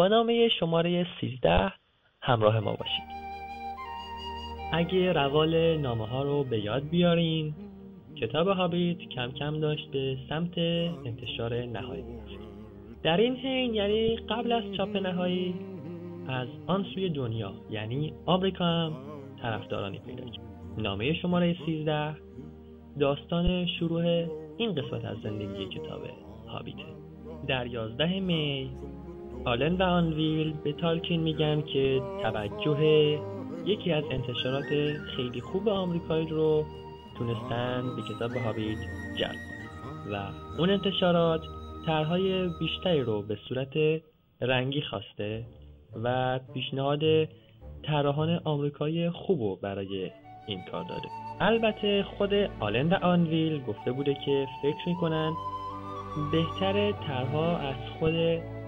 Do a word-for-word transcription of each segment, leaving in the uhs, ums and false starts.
با نامه شماره سیزده همراه ما باشید. اگه روال نامه ها رو به یاد بیارین، کتاب هابیت کم کم داشت به سمت انتشار نهایی می‌رفت. در این حین، یعنی قبل از چاپ نهایی، از آن سوی دنیا یعنی آمریکا هم طرفدارانی پیدا کرد. نامه شماره سیزده داستان شروع این قسمت از زندگی کتاب هابیته. در یازده می آلن و آنویل به تالکین میگن که توجه یکی از انتشارات خیلی خوب آمریکایی رو تونستن به کتاب هابیت جلب کنن و اون انتشارات طرح‌های بیشتری رو به صورت رنگی خواسته و پیشنهاد طراحان آمریکایی خوبو برای این کار داده. البته خود آلن و آنویل گفته بوده که فکر میکنن بهتره طرح‌ها از خود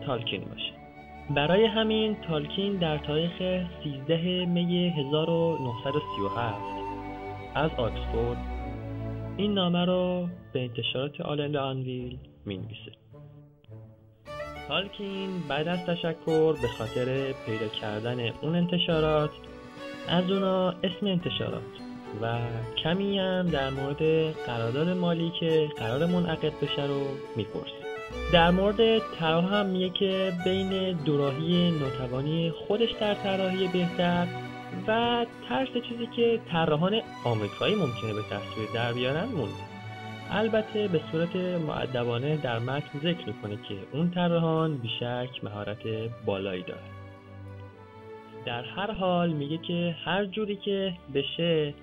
تالکین باشه. برای همین تالکین در تاریخ سیزده می هزار و نهصد و سی و هفت از آکسفورد این نامه رو به انتشارات آلن و آنویل می‌نویسه. تالکین بعد از تشکر به خاطر پیدا کردن اون انتشارات از اونا اسم انتشارات و کمی هم در مورد قرارداد مالی که قرار منعقد بشه رو میپرسه. در مورد طراح هم میگه که بین دوراهی ناتوانی خودش در طراحی بهتر و ترس چیزی که طراحان آمریکایی ممکنه به تصویر در بیارن مونده. البته به صورت مؤدبانه در متن ذکر میکنه که اون طراحان بیشک مهارت بالایی داره. در هر حال میگه که هر جوری که بشه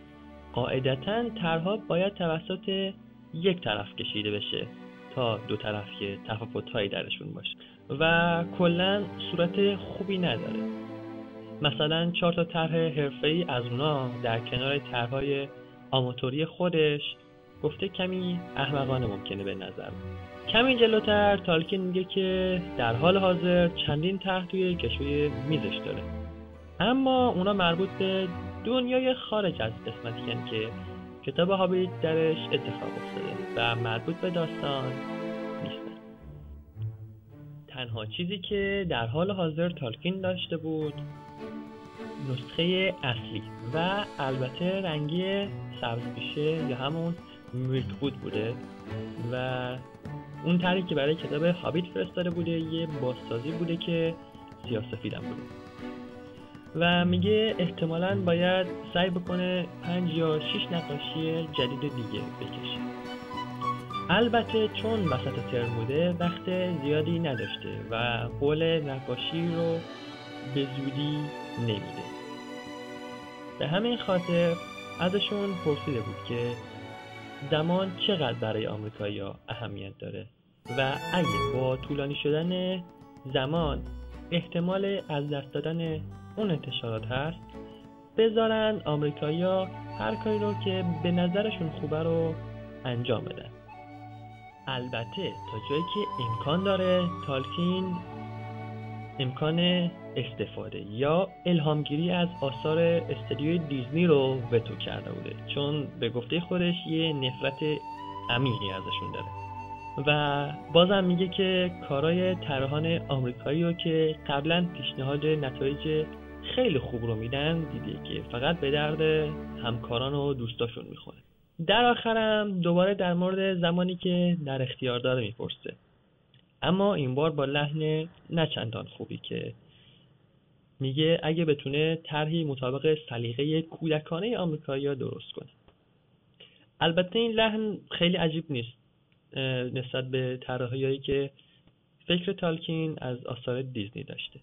قاعدتاً طرح‌ها باید توسط یک طرف کشیده بشه تا دو طرف که تفاوت‌هایی درشون باشه و کلاً صورت خوبی نداره. مثلا چهار تا طرح حرفه‌ای از اونا در کنار طرح‌های آماتوری خودش گفته کمی احمقانه ممکنه به نظر. کمی جلوتر تالکین میگه که در حال حاضر چندین طرح توی کشوی میزش داره، اما اونا مربوط به دنیای خارج از قسمتی‌ان که کتاب هابیت درش اتفاق افتاده و مربوط به داستان نیستن. تنها چیزی که در حال حاضر تالکین داشته بود نسخه اصلی و البته رنگی سبزپیشه یا همون میلک‌وود بوده و اون طرحی که برای کتاب هابیت فرستاده بوده یه بازسازی بوده که سیاه‌سفید هم بوده و میگه احتمالاً باید سعی بکنه پنج یا شش نقاشی جدید دیگه بکشه. البته چون وسط ترم بوده وقت زیادی نداشته و قول نقاشی رو به زودی نمیده. به همین خاطر ازشون پرسیده بود که زمان چقدر برای آمریکایی‌ها اهمیت داره و اگه با طولانی شدن زمان احتمال از دست دادن اون انتشارات هست، بذارن آمریکایی‌ها هر کاری رو که به نظرشون خوبه رو انجام بدن. البته تا جایی که امکان داره تالکین امکان استفاده یا الهامگیری از آثار استودیوی دیزنی رو وتو کرده بوده، چون به گفته خودش یه نفرت عمیقی ازشون داره و بازم میگه که کارهای طراحان آمریکایی رو که قبلا پیشنهاد نتایج خیلی خوب رو میدن دیده که فقط به درد همکاران و دوستاشون میخوره. در آخرم دوباره در مورد زمانی که در اختیار داره میپرسه، اما این بار با لحن نه چندان خوبی که میگه اگه بتونه طرحی مطابق سلیقه کودکانه آمریکایی‌ها درست کنه. البته این لحن خیلی عجیب نیست نسبت به طرح‌هایی که فکر تالکین از آثار دیزنی داشته.